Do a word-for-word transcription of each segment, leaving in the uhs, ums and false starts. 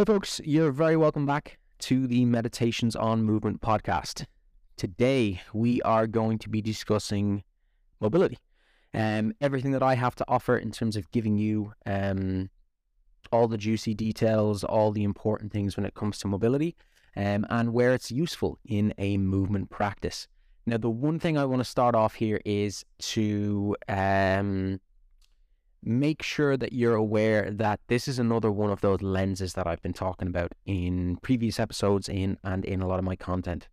Hey folks, you're very welcome back to the Meditations on Movement podcast. Today, we are going to be discussing mobility and um, everything that I have to offer in terms of giving you um, all the juicy details, all the important things when it comes to mobility um, and where it's useful in a movement practice. Now, the one thing I want to start off here is to um, make sure that you're aware that this is another one of those lenses that I've been talking about in previous episodes in and in a lot of my content.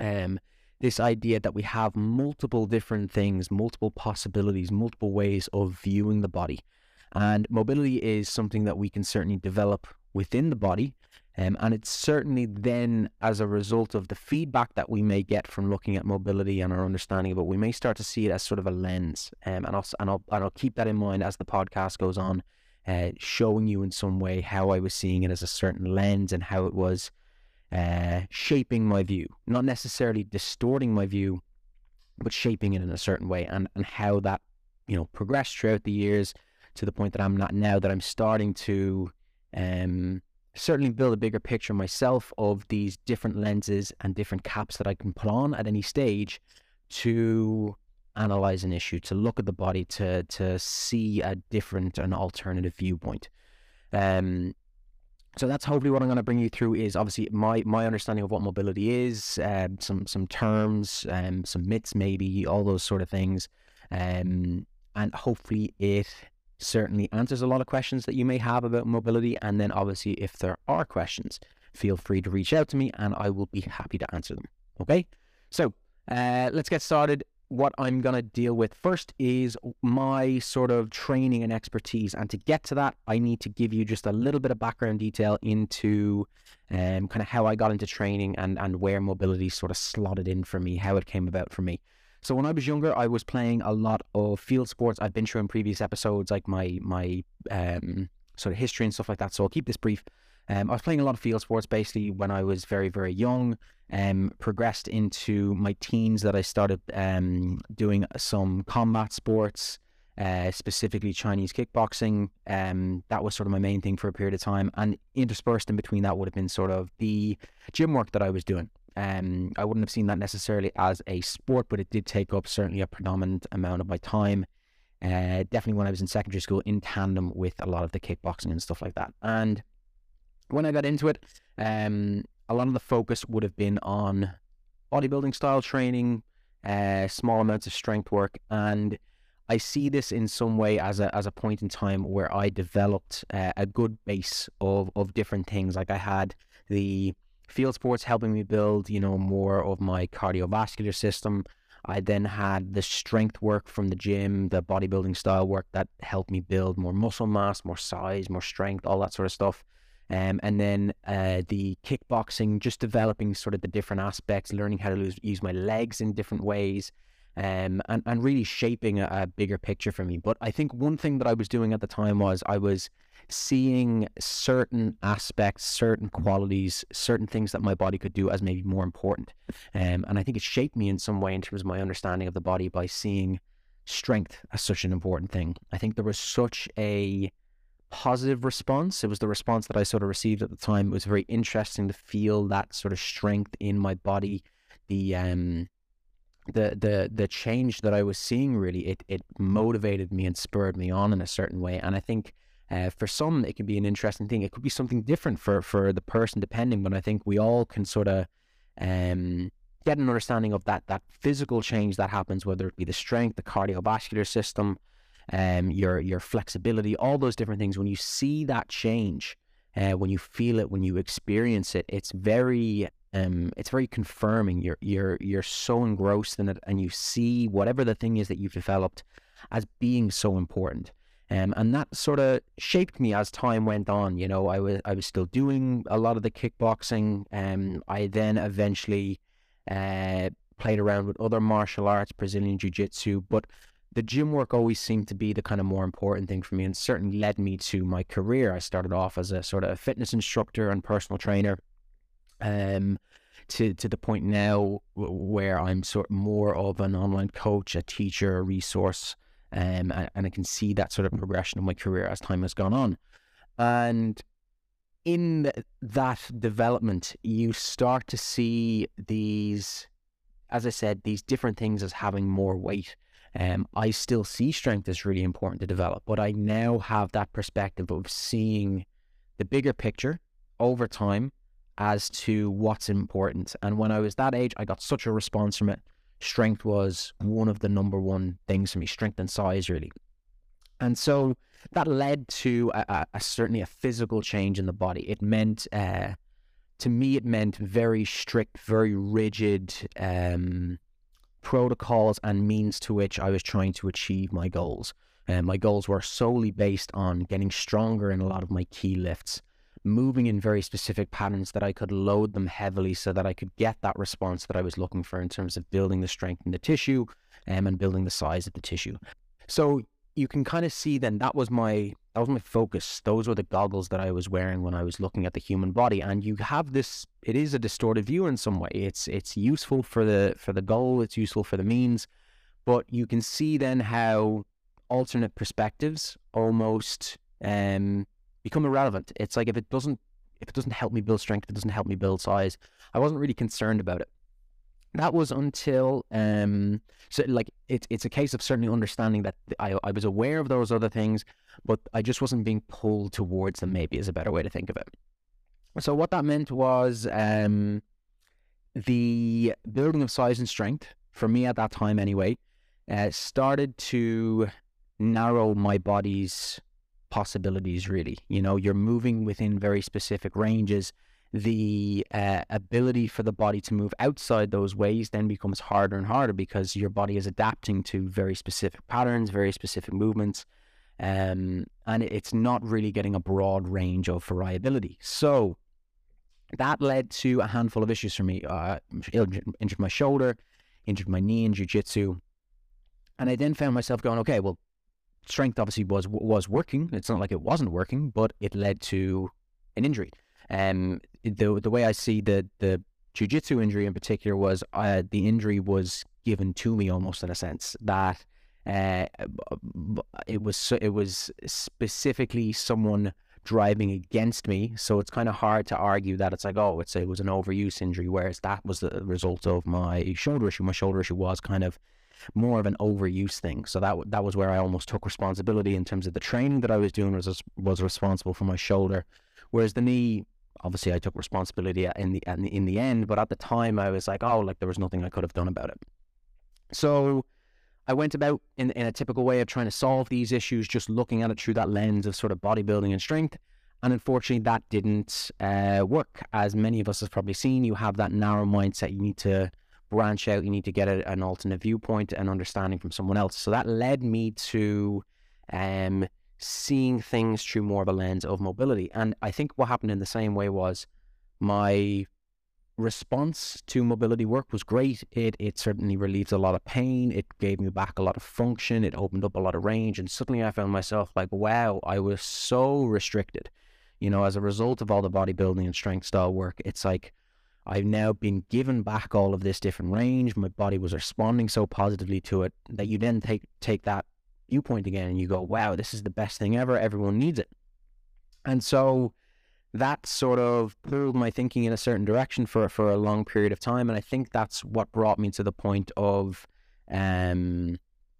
Um, this idea that we have multiple different things, multiple possibilities, multiple ways of viewing the body. And mobility is something that we can certainly develop within the body. Um, and it's certainly then, as a result of the feedback that we may get from looking at mobility and our understanding of it, we may start to see it as sort of a lens. Um, and, I'll, and, I'll, and I'll keep that in mind as the podcast goes on, uh, showing you in some way how I was seeing it as a certain lens and how it was uh, shaping my view. Not necessarily distorting my view, but shaping it in a certain way, and, and how that you know progressed throughout the years to the point that I'm not now that I'm starting to... Um, certainly build a bigger picture myself of these different lenses and different caps that I can put on at any stage to analyze an issue, to look at the body, to to see a different and alternative viewpoint. Um, so that's hopefully what I'm going to bring you through is obviously my my understanding of what mobility is, uh, some some terms, um, some myths maybe, all those sort of things. Um, and hopefully it... certainly answers a lot of questions that you may have about mobility, and then obviously if there are questions, feel free to reach out to me and I will be happy to answer them. Okay, so uh, let's get started. What I'm going to deal with first is my sort of training and expertise, and to get to that I need to give you just a little bit of background detail into um, kind of how I got into training and, and where mobility sort of slotted in for me, how it came about for me. So when I was younger, I was playing a lot of field sports. I've been through in previous episodes, like my my um, sort of history and stuff like that. So I'll keep this brief. Um, I was playing a lot of field sports basically when I was very, very young. Um, progressed into my teens that I started um, doing some combat sports, uh, specifically Chinese kickboxing. Um, that was sort of my main thing for a period of time. And interspersed in between that would have been sort of the gym work that I was doing. Um, I wouldn't have seen that necessarily as a sport, but it did take up certainly a predominant amount of my time, uh, definitely when I was in secondary school, in tandem with a lot of the kickboxing and stuff like that. And when I got into it, um, a lot of the focus would have been on bodybuilding style training, uh, small amounts of strength work, and I see this in some way as a as a point in time where I developed uh, a good base of, of different things. Like I had the field sports helping me build, you know, more of my cardiovascular system. I then had the strength work from the gym, the bodybuilding style work that helped me build more muscle mass, more size, more strength, all that sort of stuff. Um, and then uh, the kickboxing, just developing sort of the different aspects, learning how to lose, use my legs in different ways, um, and, and really shaping a, a bigger picture for me. But I think one thing that I was doing at the time was I was seeing certain aspects, certain qualities, certain things that my body could do as maybe more important. Um, and I think it shaped me in some way in terms of my understanding of the body by seeing strength as such an important thing. I think there was such a positive response. It was the response that I sort of received at the time. It was very interesting to feel that sort of strength in my body, the um, the the the change that I was seeing really, it, it motivated me and spurred me on in a certain way. And I think Uh, for some, it can be an interesting thing. It could be something different for, for the person, depending. But I think we all can sort of um, get an understanding of that that physical change that happens, whether it be the strength, the cardiovascular system, um, your your flexibility, all those different things. When you see that change, uh, when you feel it, when you experience it, it's very um, it's very confirming. You're you're you're so engrossed in it, and you see whatever the thing is that you've developed as being so important. Um, and that sort of shaped me as time went on. You know, I was I was still doing a lot of the kickboxing. Um, I then eventually uh, played around with other martial arts, Brazilian jiu-jitsu. But the gym work always seemed to be the kind of more important thing for me, and certainly led me to my career. I started off as a sort of fitness instructor and personal trainer, um, to to the point now where I'm sort of more of an online coach, a teacher, a resource. Um, and I can see that sort of progression of my career as time has gone on. And in that development, you start to see these, as I said, these different things as having more weight. Um, I still see strength as really important to develop, but I now have that perspective of seeing the bigger picture over time as to what's important. And when I was that age, I got such a response from it. Strength was one of the number one things for me, strength and size, really. And so that led to a, a, a certainly a physical change in the body. It meant, uh, to me, it meant very strict, very rigid um protocols and means to which I was trying to achieve my goals. And um, my goals were solely based on getting stronger in a lot of my key lifts, moving in very specific patterns that I could load them heavily so that I could get that response that I was looking for in terms of building the strength in the tissue um, and building the size of the tissue. So you can kind of see then that was my, that was my focus. Those were the goggles that I was wearing when I was looking at the human body. And you have this, it is a distorted view in some way. It's, it's useful for the, for the goal. It's useful for the means, but you can see then how alternate perspectives almost um, become irrelevant. It's like, if it doesn't, if it doesn't help me build strength, if it doesn't help me build size, I wasn't really concerned about it. That was until, um, so like, it, it's a case of certainly understanding that I, I was aware of those other things, but I just wasn't being pulled towards them, maybe is a better way to think of it. So what that meant was um, the building of size and strength, for me at that time anyway, uh, started to narrow my body's possibilities, really. You know, you're moving within very specific ranges. The uh, ability for the body to move outside those ways then becomes harder and harder because your body is adapting to very specific patterns, very specific movements, um, and it's not really getting a broad range of variability. So that led to a handful of issues for me. Uh, injured my shoulder, injured my knee in jiu-jitsu, and I then found myself going, okay, well, strength obviously was was working. It's not like it wasn't working, but it led to an injury. Um, the the way I see the the jiu-jitsu injury in particular was uh, the injury was given to me almost in a sense that uh, it was it was specifically someone driving against me. So it's kind of hard to argue that it's like, oh, it's it was an overuse injury, whereas that was the result of my shoulder issue. My shoulder issue was kind of more of an overuse thing. So that that was where I almost took responsibility in terms of the training that I was doing was was responsible for my shoulder, whereas the knee. Obviously, I took responsibility in the in the end, but at the time, I was like, oh, like there was nothing I could have done about it. So I went about in, in a typical way of trying to solve these issues, just looking at it through that lens of sort of bodybuilding and strength. And unfortunately, that didn't uh, work. As many of us have probably seen, you have that narrow mindset. You need to branch out. You need to get a, an alternate viewpoint and understanding from someone else. So that led me to... Um, seeing things through more of a lens of mobility. And I think what happened in the same way was my response to mobility work was great. It it certainly relieved a lot of pain. It gave me back a lot of function. It opened up a lot of range. And suddenly I found myself like, wow, I was so restricted. You know, as a result of all the bodybuilding and strength style work, it's like I've now been given back all of this different range. My body was responding so positively to it that you then take take that viewpoint again and you go, wow, this is the best thing ever, everyone needs it. And so that sort of pulled my thinking in a certain direction for for a long period of time, and I think that's what brought me to the point of um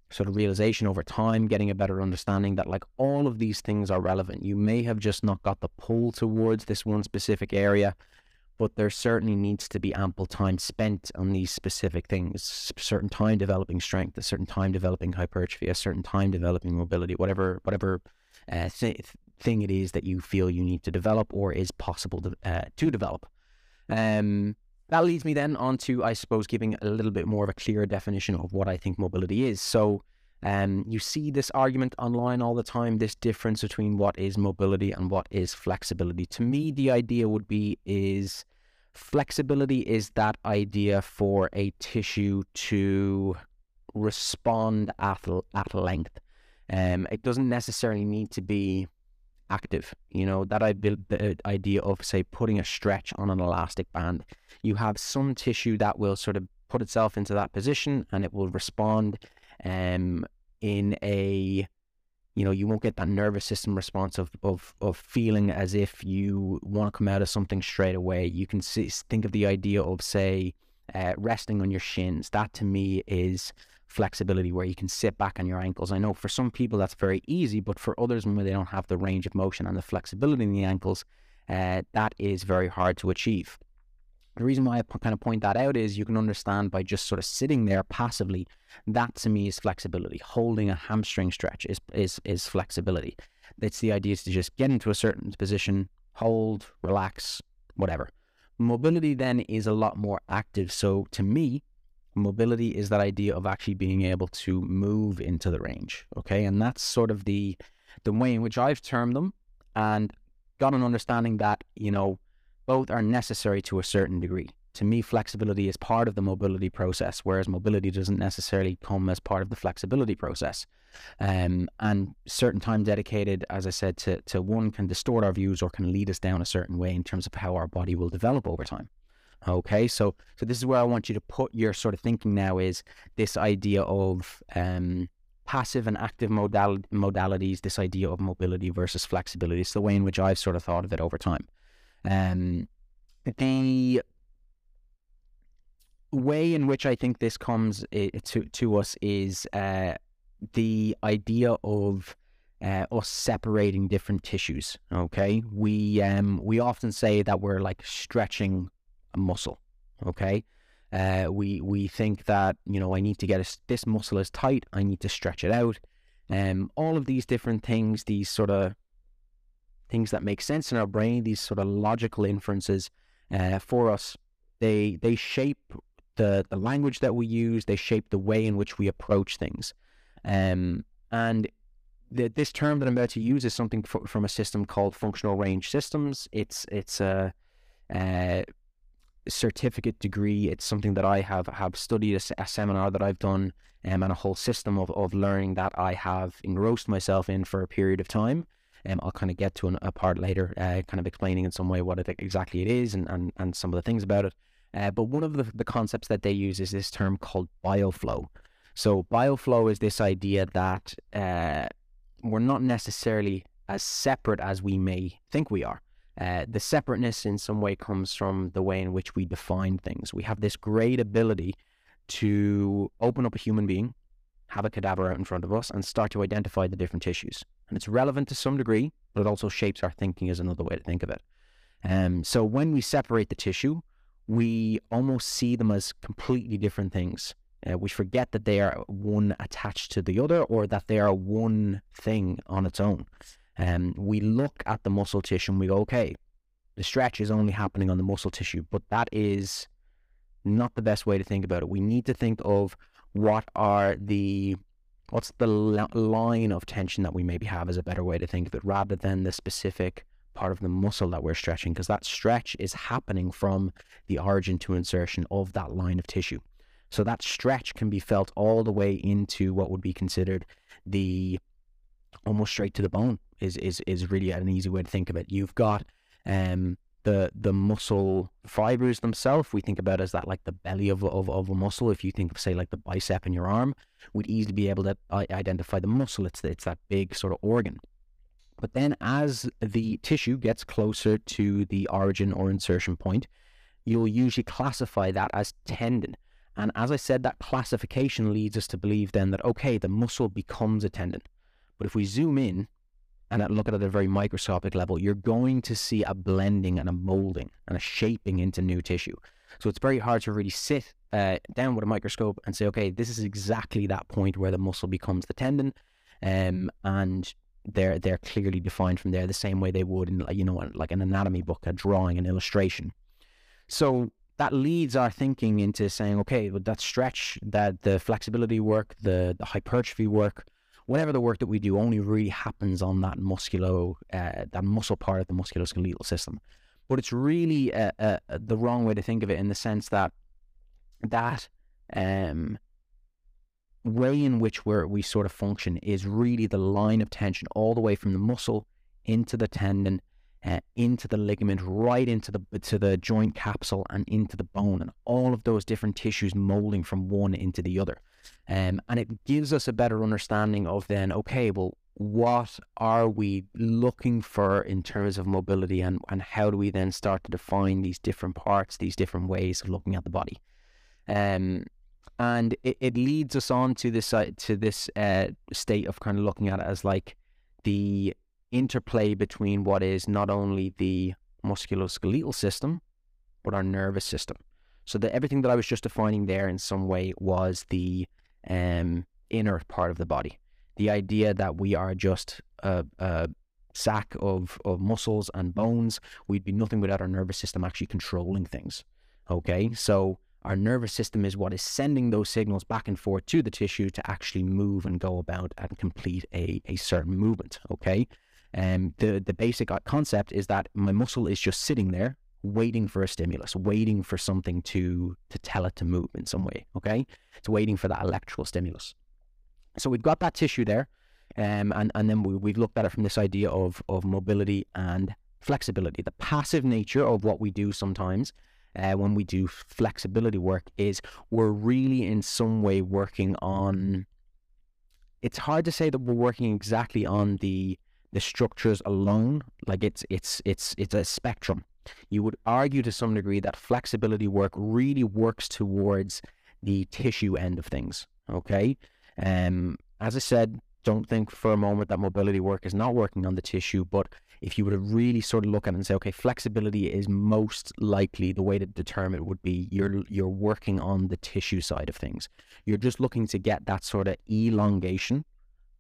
sort of realization over time, getting a better understanding that like all of these things are relevant. You may have just not got the pull towards this one specific area, but there certainly needs to be ample time spent on these specific things, a certain time developing strength, a certain time developing hypertrophy, a certain time developing mobility, whatever whatever uh, th thing it is that you feel you need to develop or is possible to, uh, to develop. Um, that leads me then on to, I suppose, giving a little bit more of a clearer definition of what I think mobility is. So um, you see this argument online all the time, this difference between what is mobility and what is flexibility. To me, the idea would be is... flexibility is that idea for a tissue to respond at, at length. Um, it doesn't necessarily need to be active. You know, that I built the idea of, say, putting a stretch on an elastic band. You have some tissue that will sort of put itself into that position and it will respond um, in a you know, you won't get that nervous system response of of, of feeling as if you want to come out of something straight away. You can see, think of the idea of, say, uh, resting on your shins. That to me is flexibility, where you can sit back on your ankles. I know for some people that's very easy, but for others, when they don't have the range of motion and the flexibility in the ankles, uh, that is very hard to achieve. The reason why I kind of point that out is you can understand by just sort of sitting there passively, that to me is flexibility. Holding a hamstring stretch is is is flexibility. It's the idea to just get into a certain position, hold, relax, whatever. Mobility then is a lot more active. So to me, mobility is that idea of actually being able to move into the range. Okay, and that's sort of the the way in which I've termed them and got an understanding that, you know, both are necessary to a certain degree. To me, flexibility is part of the mobility process, whereas mobility doesn't necessarily come as part of the flexibility process. Um, and certain time dedicated, as I said, to, to one can distort our views or can lead us down a certain way in terms of how our body will develop over time. Okay, so so this is where I want you to put your sort of thinking now, is this idea of um, passive and active modal modalities, this idea of mobility versus flexibility. It's the way in which I've sort of thought of it over time. Um, the way in which I think this comes to, to us is uh, the idea of uh, us separating different tissues. Okay, we um, we often say that we're like stretching a muscle. Okay, uh, we we think that, you know, I need to get a, this muscle is tight, I need to stretch it out. Um, all of these different things, these sort of things that make sense in our brain, these sort of logical inferences uh, for us, they they shape the, the language that we use, they shape the way in which we approach things. Um, and the, this term that I'm about to use is something f from a system called Functional Range Systems. It's, it's a, a certificate degree. It's something that I have, have studied, a, a seminar that I've done, um, and a whole system of, of learning that I have engrossed myself in for a period of time. Um, I'll kind of get to an, a part later, uh, kind of explaining in some way what it, exactly it is and, and, and some of the things about it. Uh, but one of the, the concepts that they use is this term called bioflow. So bioflow is this idea that uh, we're not necessarily as separate as we may think we are. Uh, the separateness in some way comes from the way in which we define things. We have this great ability to open up a human being, have a cadaver out in front of us, and start to identify the different tissues. And it's relevant to some degree, but it also shapes our thinking, is another way to think of it. Um, so when we separate the tissue, we almost see them as completely different things. Uh, we forget that they are one attached to the other, or that they are one thing on its own. Um, we look at the muscle tissue and we go, okay, the stretch is only happening on the muscle tissue, but that is not the best way to think about it. We need to think of what are the... What's the line of tension that we maybe have, is a better way to think of it, rather than the specific part of the muscle that we're stretching, because that stretch is happening from the origin to insertion of that line of tissue. So that stretch can be felt all the way into what would be considered the almost straight to the bone is, is, is really an easy way to think of it. You've got um, the, the muscle fibers themselves. We think about as that, like the belly of, of, of a muscle. If you think of, say, like the bicep in your arm, we'd easily be able to identify the muscle. It's, it's that big sort of organ. But then as the tissue gets closer to the origin or insertion point, you'll usually classify that as tendon. And as I said, that classification leads us to believe then that, okay, the muscle becomes a tendon. But if we zoom in and look at it at a very microscopic level, you're going to see a blending and a molding and a shaping into new tissue. So it's very hard to really sit uh, down with a microscope and say, okay, this is exactly that point where the muscle becomes the tendon, um, and they're they're clearly defined from there, the same way they would in, you know, like an anatomy book, a drawing, an illustration. So that leads our thinking into saying, okay, well, that stretch, that the flexibility work, the, the hypertrophy work, whatever the work that we do only really happens on that musculo, uh, that muscle part of the musculoskeletal system. But it's really uh, uh, the wrong way to think of it, in the sense that that um, way in which we're, we sort of function is really the line of tension all the way from the muscle into the tendon, uh, into the ligament, right into the, to the joint capsule and into the bone, and all of those different tissues molding from one into the other. Um, and it gives us a better understanding of then, okay, well, what are we looking for in terms of mobility, and, and how do we then start to define these different parts, these different ways of looking at the body? Um, and it, it leads us on to this, uh, to this uh, state of kind of looking at it as like the interplay between what is not only the musculoskeletal system, but our nervous system. So that everything that I was just defining there in some way was the um, inner part of the body. The idea that we are just a, a sack of, of muscles and bones, we'd be nothing without our nervous system actually controlling things, okay? So our nervous system is what is sending those signals back and forth to the tissue to actually move and go about and complete a, a certain movement, okay? And the, the basic concept is that my muscle is just sitting there waiting for a stimulus, waiting for something to, to tell it to move in some way, okay? It's waiting for that electrical stimulus. So we've got that tissue there, um, and, and then we, we've looked at it from this idea of, of mobility and flexibility. The passive nature of what we do sometimes uh, when we do flexibility work is we're really in some way working on, it's hard to say that we're working exactly on the the structures alone, like it's, it's, it's, it's a spectrum. You would argue to some degree that flexibility work really works towards the tissue end of things, okay? Um, as I said, don't think for a moment that mobility work is not working on the tissue, but if you were to really sort of look at it and say, okay, flexibility is most likely, the way to determine it would be you're, you're working on the tissue side of things. You're just looking to get that sort of elongation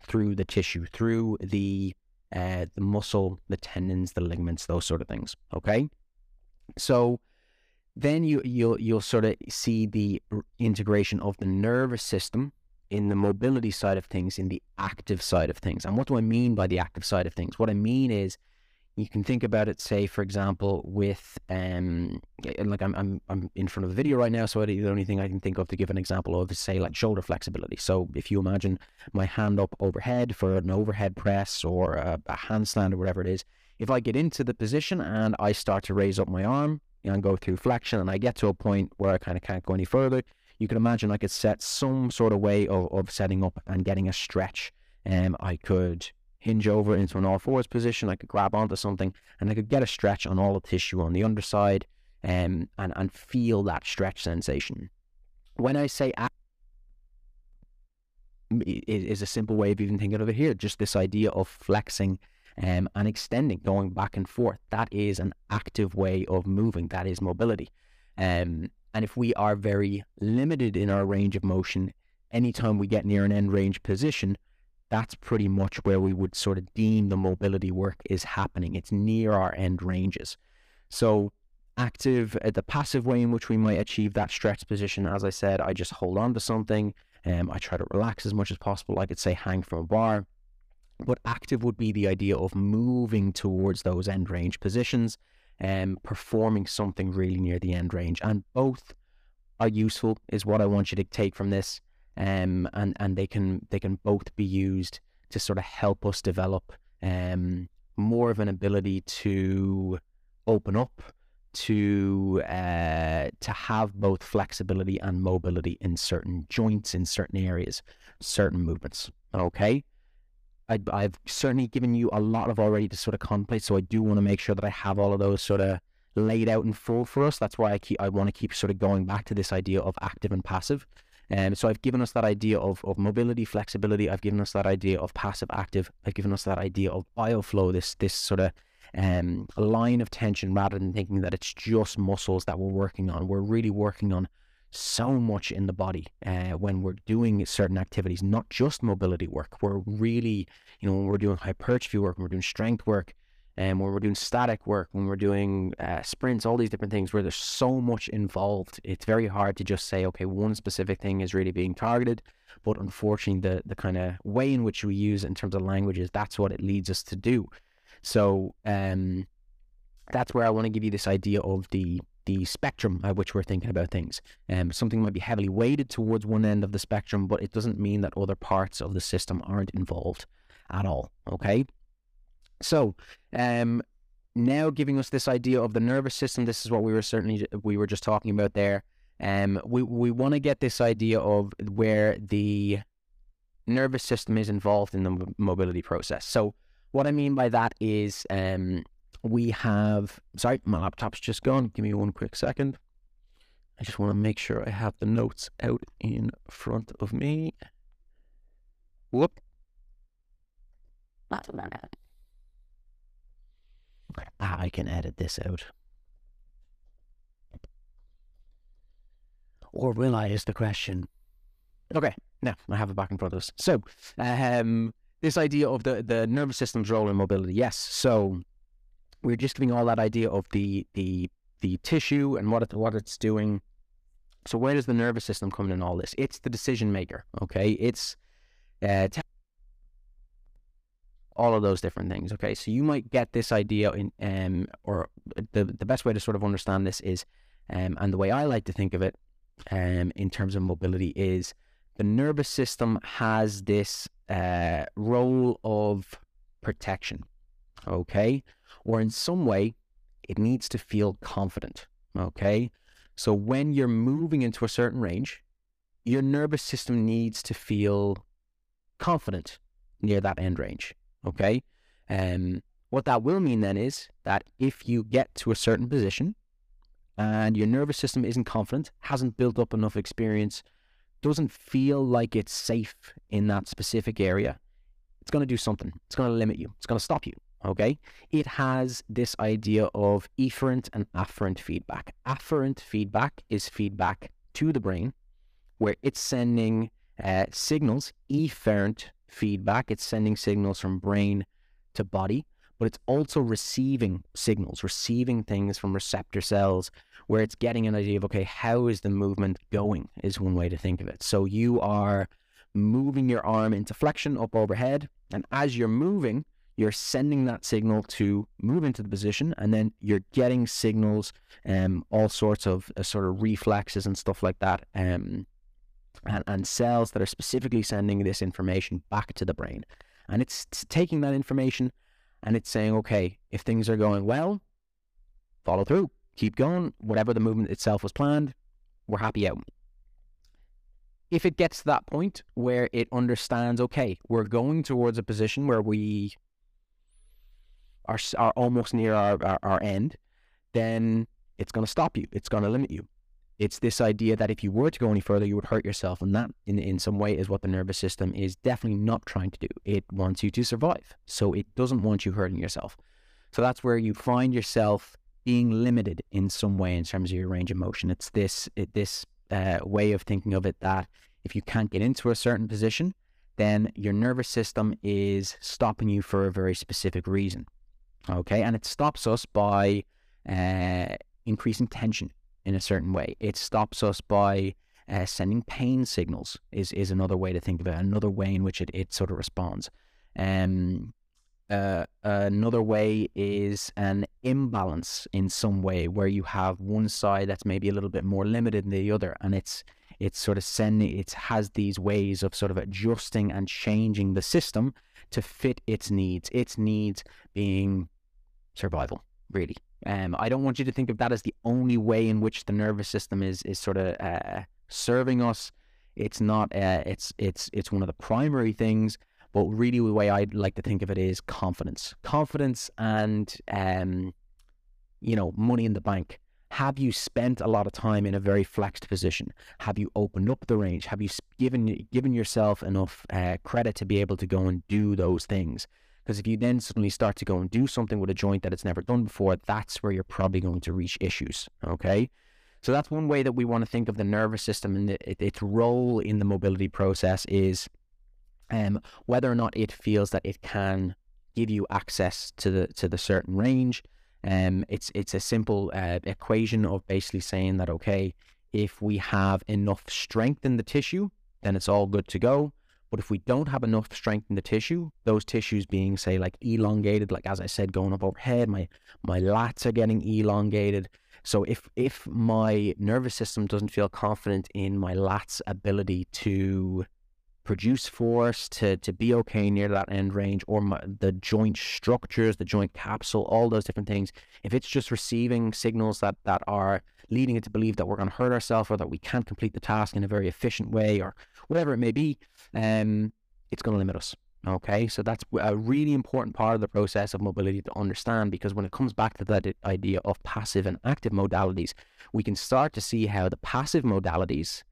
through the tissue, through the, uh, the muscle, the tendons, the ligaments, those sort of things, okay? So then you, you'll, you'll sort of see the integration of the nervous system in the mobility side of things, in the active side of things. And what do I mean by the active side of things? What I mean is, you can think about it, say, for example, with, um, like I'm, I'm, I'm in front of a video right now, so the only thing I can think of to give an example of is, say, like shoulder flexibility. So if you imagine my hand up overhead for an overhead press or a, a handstand or whatever it is, if I get into the position and I start to raise up my arm and go through flexion and I get to a point where I kind of can't go any further, you can imagine I could set some sort of way of, of setting up and getting a stretch. Um, I could hinge over into an all fours position. I could grab onto something and I could get a stretch on all the tissue on the underside, um, and, and feel that stretch sensation. When I say act, is a simple way of even thinking of it here, just this idea of flexing um, and extending, going back and forth. That is an active way of moving. That is mobility. Um, And if we are very limited in our range of motion, anytime we get near an end range position, that's pretty much where we would sort of deem the mobility work is happening. It's near our end ranges. So active, uh, the passive way in which we might achieve that stretch position, as I said, I just hold on to something. Um, I try to relax as much as possible. I could say hang from a bar. But active would be the idea of moving towards those end range positions, Um, performing something really near the end range. And both are useful is what I want you to take from this, um, and, and they can they can both be used to sort of help us develop um, more of an ability to open up, to uh, to have both flexibility and mobility in certain joints, in certain areas, certain movements, okay? I've certainly given you a lot of already to sort of contemplate, so I do want to make sure that I have all of those sort of laid out in full for us. That's why I keep I want to keep sort of going back to this idea of active and passive. And um, so I've given us that idea of, of mobility, flexibility. I've given us that idea of passive, active. I've given us that idea of bioflow, this this sort of um, line of tension, rather than thinking that it's just muscles that we're working on. We're really working on so much in the body uh, when we're doing certain activities, not just mobility work. We're really, you know, when we're doing hypertrophy work, when we're doing strength work, and um, when we're doing static work, when we're doing uh, sprints, all these different things where there's so much involved, it's very hard to just say, okay, one specific thing is really being targeted. But unfortunately, the, the kind of way in which we use it in terms of languages, that's what it leads us to do. So um, that's where I want to give you this idea of the the spectrum at which we're thinking about things. Um, something might be heavily weighted towards one end of the spectrum, but it doesn't mean that other parts of the system aren't involved at all, okay? So um, now giving us this idea of the nervous system, this is what we were certainly, we were just talking about there. Um, we we want to get this idea of where the nervous system is involved in the mobility process. So what I mean by that is um, we have, sorry, my laptop's just gone. Give me one quick second. I just want to make sure I have the notes out in front of me. Whoop. I can edit this out. Or will I, is the question. Okay, now I have it back in front of us. So, um, this idea of the, the nervous system's role in mobility, yes. So, we're just giving all that idea of the the the tissue and what it, what it's doing. So, where does the nervous system come in in all this? It's the decision maker, okay? It's uh, all of those different things, okay? So, you might get this idea, in um, or the, the best way to sort of understand this is, um, and the way I like to think of it, um, in terms of mobility is, the nervous system has this uh, role of protection, okay? Or in some way, it needs to feel confident, okay? So when you're moving into a certain range, your nervous system needs to feel confident near that end range, okay? Um, what that will mean then is that if you get to a certain position and your nervous system isn't confident, hasn't built up enough experience, doesn't feel like it's safe in that specific area, it's going to do something. It's going to limit you. It's going to stop you, okay? It has this idea of efferent and afferent feedback. Afferent feedback is feedback to the brain where it's sending uh, signals. Efferent feedback, it's sending signals from brain to body, but it's also receiving signals, receiving things from receptor cells, where it's getting an idea of, okay, how is the movement going is one way to think of it. So you are moving your arm into flexion up overhead, and as you're moving, you're sending that signal to move into the position, and then you're getting signals, um, all sorts of uh, sort of reflexes and stuff like that, um, and, and cells that are specifically sending this information back to the brain. And it's taking that information, and it's saying, okay, if things are going well, follow through, keep going, whatever the movement itself was planned, we're happy out. If it gets to that point where it understands, okay, we're going towards a position where we are, are almost near our, our, our end, then it's going to stop you. It's going to limit you. It's this idea that if you were to go any further, you would hurt yourself. And that, in, in some way, is what the nervous system is definitely not trying to do. It wants you to survive. So it doesn't want you hurting yourself. So that's where you find yourself being limited in some way in terms of your range of motion. It's this, it, this uh, way of thinking of it that if you can't get into a certain position, then your nervous system is stopping you for a very specific reason. Okay? And it stops us by uh, increasing tension in a certain way. It stops us by uh, sending pain signals is, is another way to think of it, another way in which it, it sort of responds. Um, uh, another way is an imbalance in some way where you have one side that's maybe a little bit more limited than the other, and it's, it's sort of sending, it has these ways of sort of adjusting and changing the system to fit its needs, its needs being survival, really. Um, I don't want you to think of that as the only way in which the nervous system is is sort of uh, serving us. It's not. Uh, it's it's it's one of the primary things. But really, the way I'd like to think of it is confidence, confidence, and um, you know, money in the bank. Have you spent a lot of time in a very flexed position? Have you opened up the range? Have you given given yourself enough uh, credit to be able to go and do those things? Because if you then suddenly start to go and do something with a joint that it's never done before, that's where you're probably going to reach issues, okay? So that's one way that we want to think of the nervous system and its role in the mobility process is um, whether or not it feels that it can give you access to the to the certain range. Um, it's, it's a simple uh, equation of basically saying that, okay, if we have enough strength in the tissue, then it's all good to go. But if we don't have enough strength in the tissue, those tissues being, say, like elongated, like as I said, going up overhead, my my lats are getting elongated. So if if my nervous system doesn't feel confident in my lats' ability to produce force, to to be okay near that end range, or my, the joint structures, the joint capsule, all those different things, if it's just receiving signals that that are leading it to believe that we're going to hurt ourselves or that we can't complete the task in a very efficient way or whatever it may be, um, it's going to limit us. Okay, so that's a really important part of the process of mobility to understand, because when it comes back to that idea of passive and active modalities, we can start to see how the passive modalities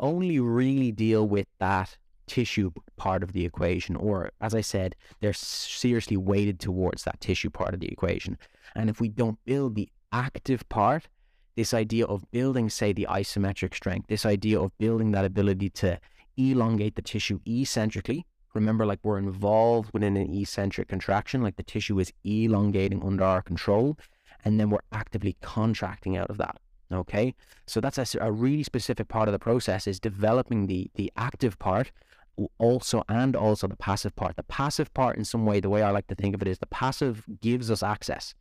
only really deal with that tissue part of the equation, or as I said, they're seriously weighted towards that tissue part of the equation. And if we don't build the active part, this idea of building, say, the isometric strength, this idea of building that ability to elongate the tissue eccentrically. Remember, like, we're involved within an eccentric contraction, like the tissue is elongating under our control, and then we're actively contracting out of that. Okay, so that's a, a really specific part of the process, is developing the the active part also, and also the passive part. The passive part, in some way, the way I like to think of it is, the passive gives us access.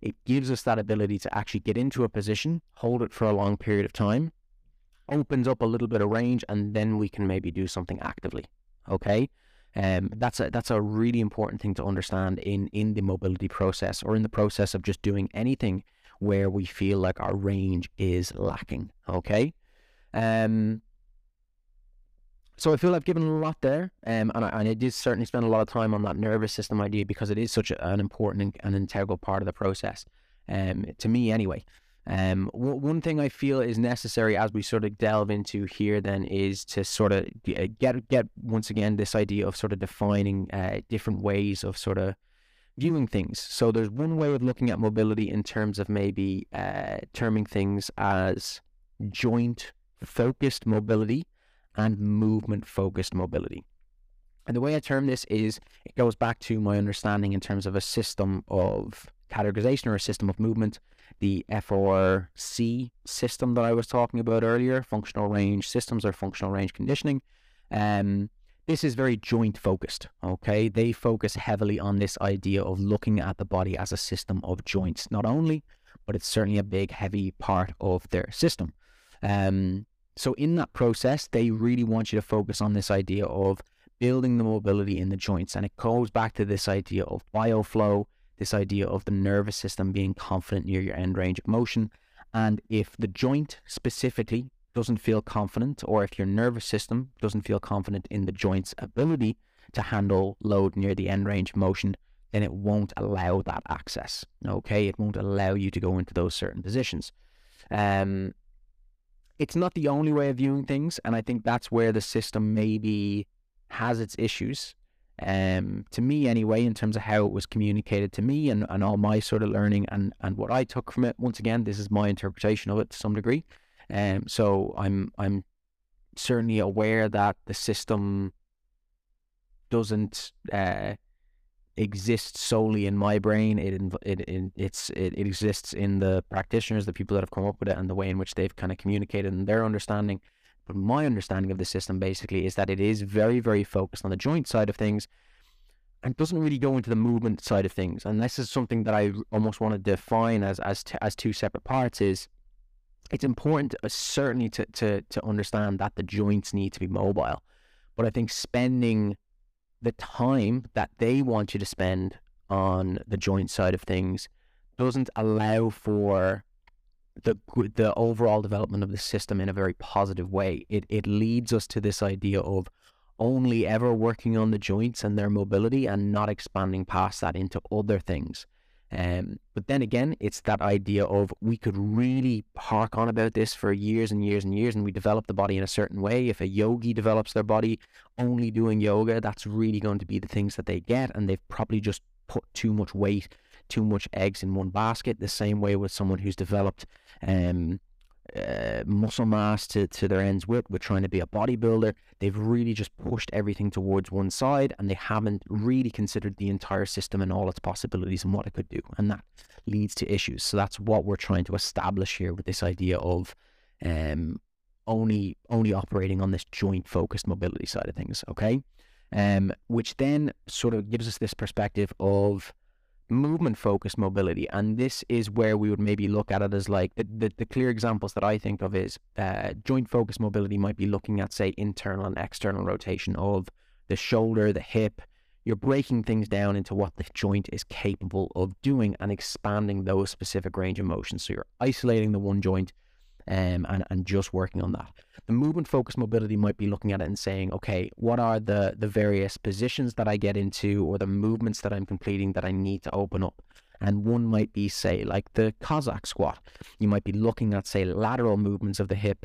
It gives us that ability to actually get into a position, hold it for a long period of time, opens up a little bit of range, and then we can maybe do something actively. Okay. Um, that's a that's a really important thing to understand in, in the mobility process, or in the process of just doing anything where we feel like our range is lacking. Okay, um, so I feel I've given a lot there, um, and I, and I did certainly spend a lot of time on that nervous system idea, because it is such a, an important and integral part of the process, um, to me anyway. Um, w one thing I feel is necessary as we sort of delve into here then is to sort of get, get once again, this idea of sort of defining uh, different ways of sort of viewing things. So there's one way of looking at mobility in terms of maybe uh, terming things as joint-focused mobility and movement-focused mobility. And the way I term this is, it goes back to my understanding in terms of a system of categorization, or a system of movement, the F R C system that I was talking about earlier, functional range systems or functional range conditioning. Um, this is very joint focused, okay? They focus heavily on this idea of looking at the body as a system of joints, not only, but it's certainly a big, heavy part of their system. Um, so in that process, they really want you to focus on this idea of building the mobility in the joints. And it goes back to this idea of bioflow, this idea of the nervous system being confident near your end range of motion. And if the joint specifically doesn't feel confident, or if your nervous system doesn't feel confident in the joint's ability to handle load near the end range of motion, then it won't allow that access. Okay, it won't allow you to go into those certain positions. Um, it's not the only way of viewing things, and I think that's where the system maybe has its issues. Um, to me anyway, in terms of how it was communicated to me, and, and all my sort of learning, and, and what I took from it. Once again, this is my interpretation of it to some degree. Um, so I'm, I'm certainly aware that the system doesn't uh, exist solely in my brain. It, it, it, it's, it, it exists in the practitioners, the people that have come up with it, and the way in which they've kind of communicated and their understanding. But my understanding of the system basically is that it is very, very focused on the joint side of things, and doesn't really go into the movement side of things. And this is something that I almost want to define as as t as two separate parts. Is it's important uh, certainly to to to understand that the joints need to be mobile, but I think spending the time that they want you to spend on the joint side of things doesn't allow for the the overall development of the system in a very positive way. It, it leads us to this idea of only ever working on the joints and their mobility, and not expanding past that into other things. Um, but then again, it's that idea of, we could really hark on about this for years and years and years, and we develop the body in a certain way. If a yogi develops their body only doing yoga, that's really going to be the things that they get, and they've probably just put too much weight, too much eggs in one basket. The same way with someone who's developed um, uh, muscle mass to, to their ends with, with trying to be a bodybuilder, they've really just pushed everything towards one side, and they haven't really considered the entire system and all its possibilities and what it could do, and that leads to issues. So that's what we're trying to establish here with this idea of um, only, only operating on this joint-focused mobility side of things, okay? Um, which then sort of gives us this perspective of movement-focused mobility, and this is where we would maybe look at it as, like, the, the, the clear examples that I think of is uh, joint-focused mobility might be looking at, say, internal and external rotation of the shoulder, the hip. You're breaking things down into what the joint is capable of doing, and expanding those specific range of motion. So you're isolating the one joint, um, and, and just working on that. The movement focused mobility might be looking at it and saying, okay, what are the, the various positions that I get into or the movements that I'm completing that I need to open up? And one might be, say, like the Cossack squat. You might be looking at, say, lateral movements of the hip.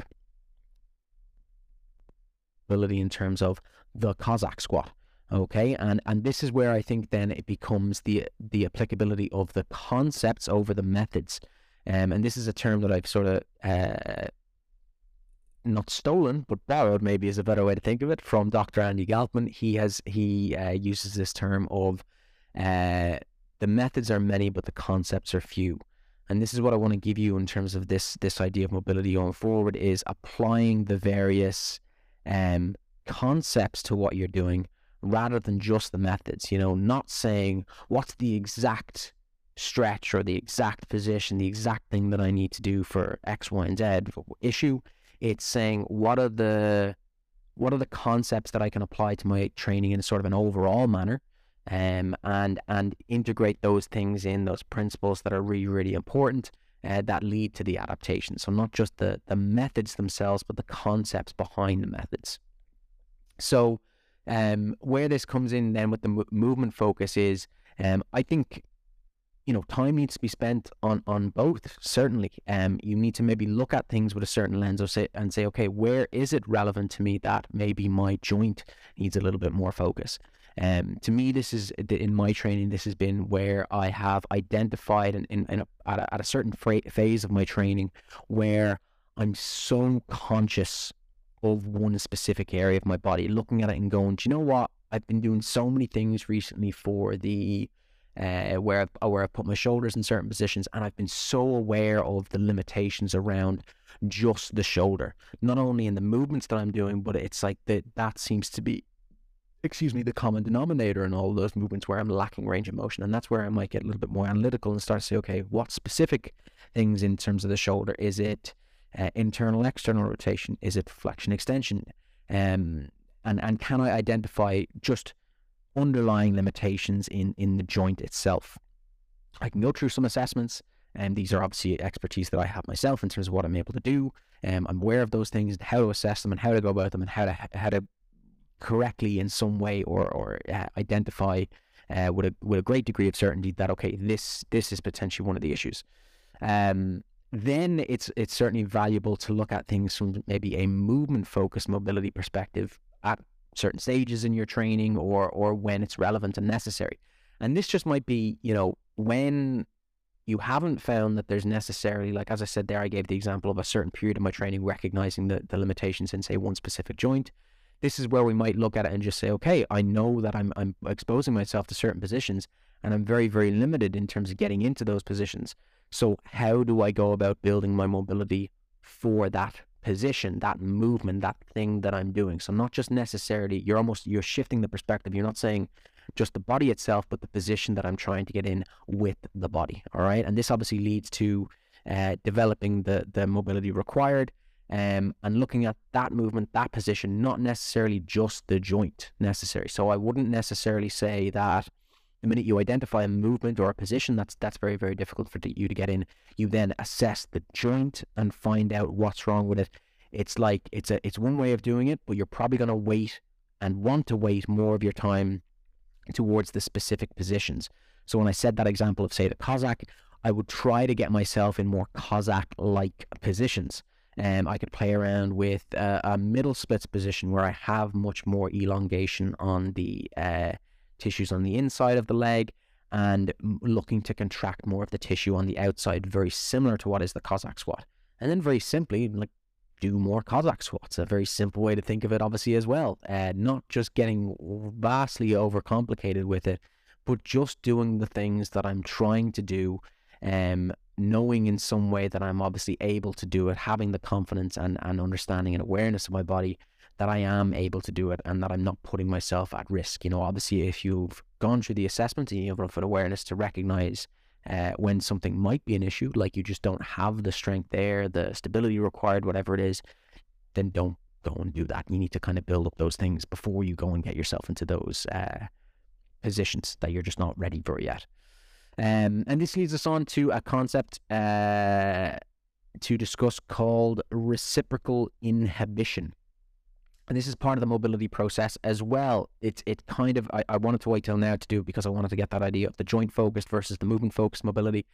Ability in terms of the Cossack squat. Okay, and, and this is where I think then it becomes the the applicability of the concepts over the methods. Um, and this is a term that I've sort of, uh, not stolen, but borrowed maybe is a better way to think of it, from Doctor Andy Galpin. He, has, he uh, uses this term of... Uh, The methods are many, but the concepts are few. And this is what I want to give you in terms of this this idea of mobility going forward, is applying the various um, concepts to what you're doing rather than just the methods. You know, not saying what's the exact stretch or the exact position, the exact thing that I need to do for X, Y, and Z issue. It's saying what are the what are the concepts that I can apply to my training in sort of an overall manner. Um, and and integrate those things in, those principles that are really, really important uh, that lead to the adaptation. So not just the, the methods themselves, but the concepts behind the methods. So um, where this comes in then with the mo movement focus is, um, I think, you know, time needs to be spent on, on both, certainly. Um, you need to maybe look at things with a certain lens of say, and say, okay, where is it relevant to me that maybe my joint needs a little bit more focus? Um, to me, this is, in my training, this has been where I have identified in, in, in a, at, a, at a certain phase of my training where I'm so conscious of one specific area of my body, looking at it and going, do you know what? I've been doing so many things recently for the, uh, where I've, where I've put my shoulders in certain positions, and I've been so aware of the limitations around just the shoulder, not only in the movements that I'm doing, but it's like that, that seems to be, excuse me, the common denominator in all those movements where I'm lacking range of motion. And that's where I might get a little bit more analytical and start to say, okay, what specific things in terms of the shoulder? Is it uh, internal, external rotation? Is it flexion, extension? Um, and, and can I identify just underlying limitations in, in the joint itself? I can go through some assessments, and these are obviously expertise that I have myself in terms of what I'm able to do. Um, I'm aware of those things, how to assess them and how to go about them and how to, how to correctly in some way, or or uh, identify uh, with a with a great degree of certainty that okay, this this is potentially one of the issues. Um, then it's it's certainly valuable to look at things from maybe a movement focused mobility perspective at certain stages in your training, or or when it's relevant and necessary. And this just might be, you know, when you haven't found that there's necessarily, like as I said there, I gave the example of a certain period of my training recognizing the the limitations in say one specific joint. This is where we might look at it and just say, okay, I know that I'm, I'm exposing myself to certain positions and I'm very, very limited in terms of getting into those positions. So how do I go about building my mobility for that position, that movement, that thing that I'm doing? So not just necessarily, you're almost, you're shifting the perspective. You're not saying just the body itself, but the position that I'm trying to get in with the body. All right. And this obviously leads to uh, developing the, the mobility required. Um, and looking at that movement, that position, not necessarily just the joint necessary. So I wouldn't necessarily say that the minute you identify a movement or a position that's that's very, very difficult for you to get in, you then assess the joint and find out what's wrong with it. It's like, it's a it's one way of doing it, but you're probably going to wait and want to wait more of your time towards the specific positions. So when I said that example of, say, the Cossack, I would try to get myself in more Cossack-like positions. Um, I could play around with uh, a middle splits position where I have much more elongation on the uh, tissues on the inside of the leg, and looking to contract more of the tissue on the outside, very similar to what is the Cossack squat. And then very simply, like, do more Cossack squats. A very simple way to think of it, obviously, as well. Uh, not just getting vastly overcomplicated with it, but just doing the things that I'm trying to do, um, knowing in some way that I'm obviously able to do it, having the confidence and, and understanding and awareness of my body that I am able to do it and that I'm not putting myself at risk. You know, obviously if you've gone through the assessment and you have enough awareness to recognize uh, when something might be an issue, like you just don't have the strength there, the stability required, whatever it is, then don't go and do that. You need to kind of build up those things before you go and get yourself into those uh, positions that you're just not ready for yet. Um, and this leads us on to a concept uh, to discuss called reciprocal inhibition. And this is part of the mobility process as well. It's it kind of, I, I wanted to wait till now to do it because I wanted to get that idea of the joint-focused versus the movement-focused mobility.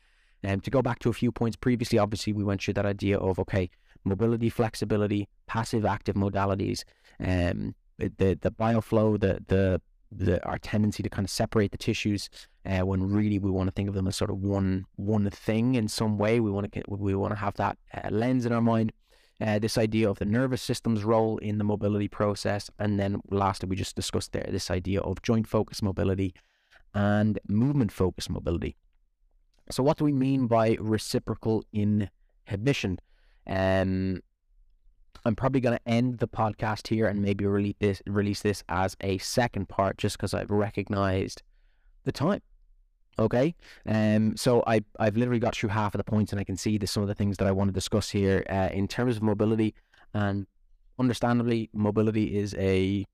And um, to go back to a few points previously, obviously we went through that idea of, okay, mobility, flexibility, passive-active modalities, um, the, the bioflow, the, the, the, our tendency to kind of separate the tissues uh, when really we want to think of them as sort of one, one thing in some way. We want to, we want to have that uh, lens in our mind. Uh, this idea of the nervous system's role in the mobility process. And then lastly, we just discussed there this idea of joint-focused mobility and movement-focused mobility. So what do we mean by reciprocal inhibition? Um, I'm probably going to end the podcast here and maybe release this, release this as a second part just because I've recognized the time. Okay, um, so I, I've literally got through half of the points and I can see there's some of the things that I want to discuss here uh, in terms of mobility. And understandably, mobility is a,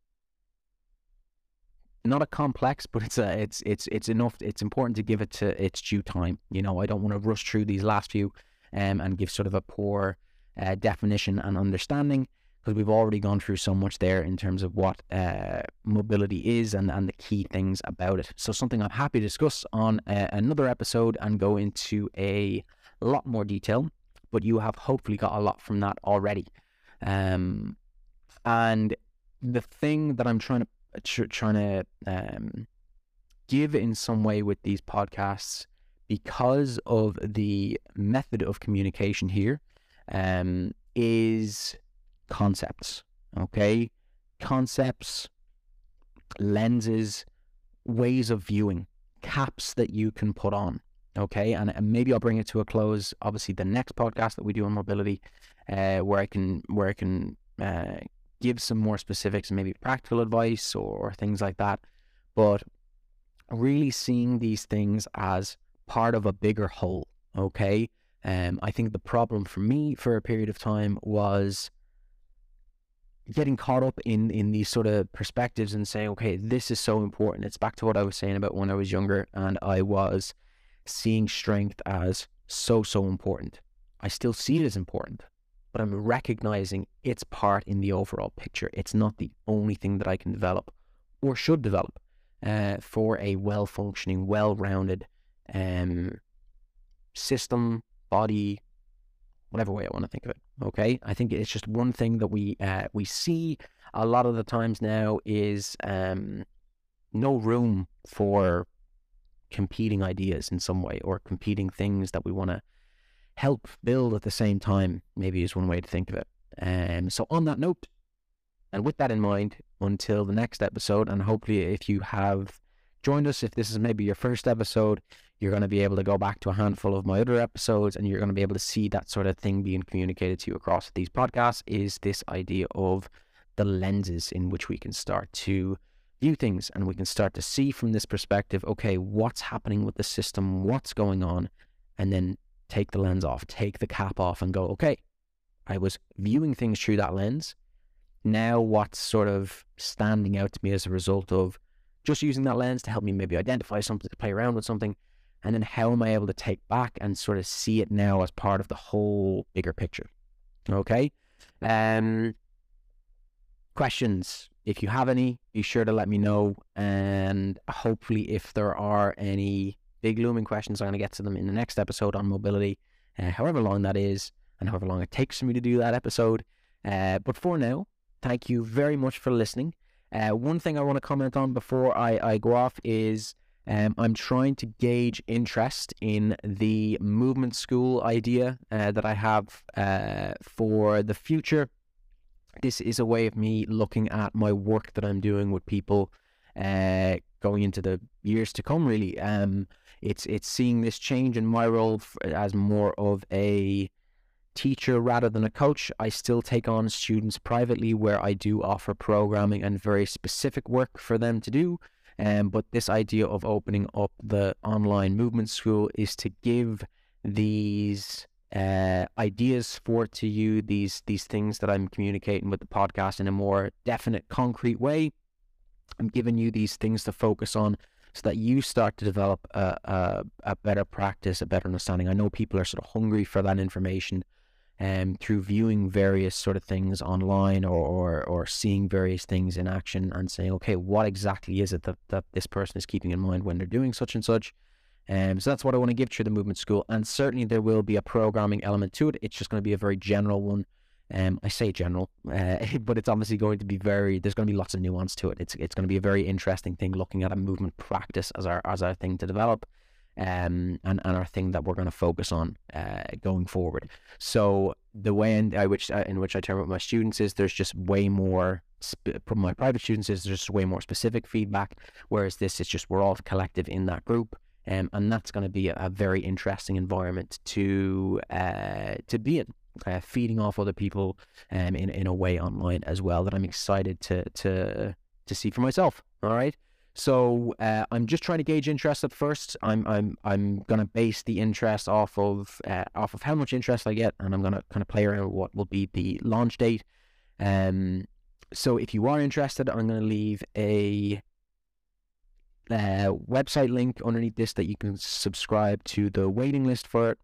not a complex, but it's a, it's, it's, it's enough, it's important to give it to its due time. You know, I don't want to rush through these last few um, and give sort of a poor uh, definition and understanding, because we've already gone through so much there in terms of what uh, mobility is and, and the key things about it. So something I'm happy to discuss on uh, another episode and go into a lot more detail, but you have hopefully got a lot from that already. Um, and the thing that I'm trying to, tr trying to um, give in some way with these podcasts, because of the method of communication here, um, is... concepts, okay? Concepts, lenses, ways of viewing, caps that you can put on, okay? And, and maybe I'll bring it to a close, obviously, the next podcast that we do on mobility, uh, where I can where I can uh, give some more specifics and maybe practical advice or, or things like that. But really seeing these things as part of a bigger whole, okay? Um, I think the problem for me for a period of time was getting caught up in, in these sort of perspectives and saying, okay, this is so important. It's back to what I was saying about when I was younger and I was seeing strength as so, so important. I still see it as important, but I'm recognizing its part in the overall picture. It's not the only thing that I can develop or should develop uh, for a well-functioning, well-rounded um, system, body, whatever way I want to think of it, okay? I think it's just one thing that we uh, we see a lot of the times now is um, no room for competing ideas in some way or competing things that we want to help build at the same time, maybe is one way to think of it. Um, so on that note, and with that in mind, until the next episode, and hopefully if you have joined us, if this is maybe your first episode, you're going to be able to go back to a handful of my other episodes and you're going to be able to see that sort of thing being communicated to you across these podcasts, is this idea of the lenses in which we can start to view things, and we can start to see from this perspective, okay, what's happening with the system, what's going on, and then take the lens off, take the cap off and go, okay, I was viewing things through that lens. Now what's sort of standing out to me as a result of just using that lens to help me maybe identify something, to play around with something, and then how am I able to take back and sort of see it now as part of the whole bigger picture, okay? Um, questions, if you have any, be sure to let me know, and hopefully if there are any big looming questions, I'm going to get to them in the next episode on mobility, uh, however long that is, and however long it takes for me to do that episode, uh, but for now, thank you very much for listening. Uh, one thing I want to comment on before I, I go off is um, I'm trying to gauge interest in the movement school idea uh, that I have uh, for the future. This is a way of me looking at my work that I'm doing with people uh, going into the years to come, really. Um, it's, it's seeing this change in my role as more of a teacher rather than a coach. I still take on students privately where I do offer programming and very specific work for them to do. Um, but this idea of opening up the online movement school is to give these uh, ideas forward to you, these, these things that I'm communicating with the podcast in a more definite, concrete way. I'm giving you these things to focus on, so that you start to develop a, a, a better practice, a better understanding. I know people are sort of hungry for that information. um, through viewing various sort of things online, or, or, or seeing various things in action and saying, okay, what exactly is it that, that this person is keeping in mind when they're doing such and such? Um, so that's what I want to give through the Movement School. And certainly there will be a programming element to it. It's just going to be a very general one. Um, I say general, uh, but it's obviously going to be very, there's going to be lots of nuance to it. It's it's going to be a very interesting thing, looking at a movement practice as our as our thing to develop, um, and, and our thing that we're going to focus on uh, going forward. So the way in, I, which, in which I term it with my students is there's just way more, from my private students is there's just way more specific feedback, whereas this is just we're all collective in that group. Um, and that's going to be a, a very interesting environment to uh, to be in, uh, feeding off other people um, in in a way online as well, that I'm excited to to to see for myself. All right, so uh, I'm just trying to gauge interest at first. I'm I'm I'm going to base the interest off of uh, off of how much interest I get, and I'm going to kind of play around with what will be the launch date. Um, so if you are interested, I'm going to leave a Uh, website link underneath this that you can subscribe to the waiting list for it,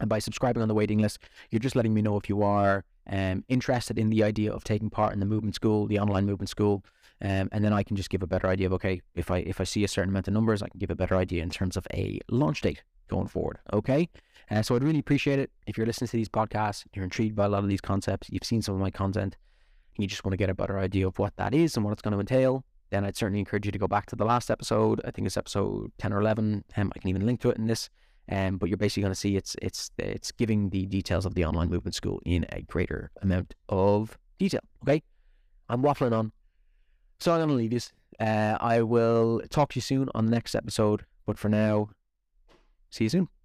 and by subscribing on the waiting list, you're just letting me know if you are um, interested in the idea of taking part in the Movement School, the online Movement School, um, and then I can just give a better idea of, okay, if I if I see a certain amount of numbers, I can give a better idea in terms of a launch date going forward. Okay, uh, so I'd really appreciate it if you're listening to these podcasts, you're intrigued by a lot of these concepts, you've seen some of my content, and you just want to get a better idea of what that is and what it's going to entail. Then I'd certainly encourage you to go back to the last episode. I think it's episode ten or eleven. Um, I can even link to it in this. Um, but you're basically going to see it's it's it's giving the details of the online Movement School in a greater amount of detail. Okay, I'm waffling on, so I'm going to leave this. Uh, I will talk to you soon on the next episode. But for now, see you soon.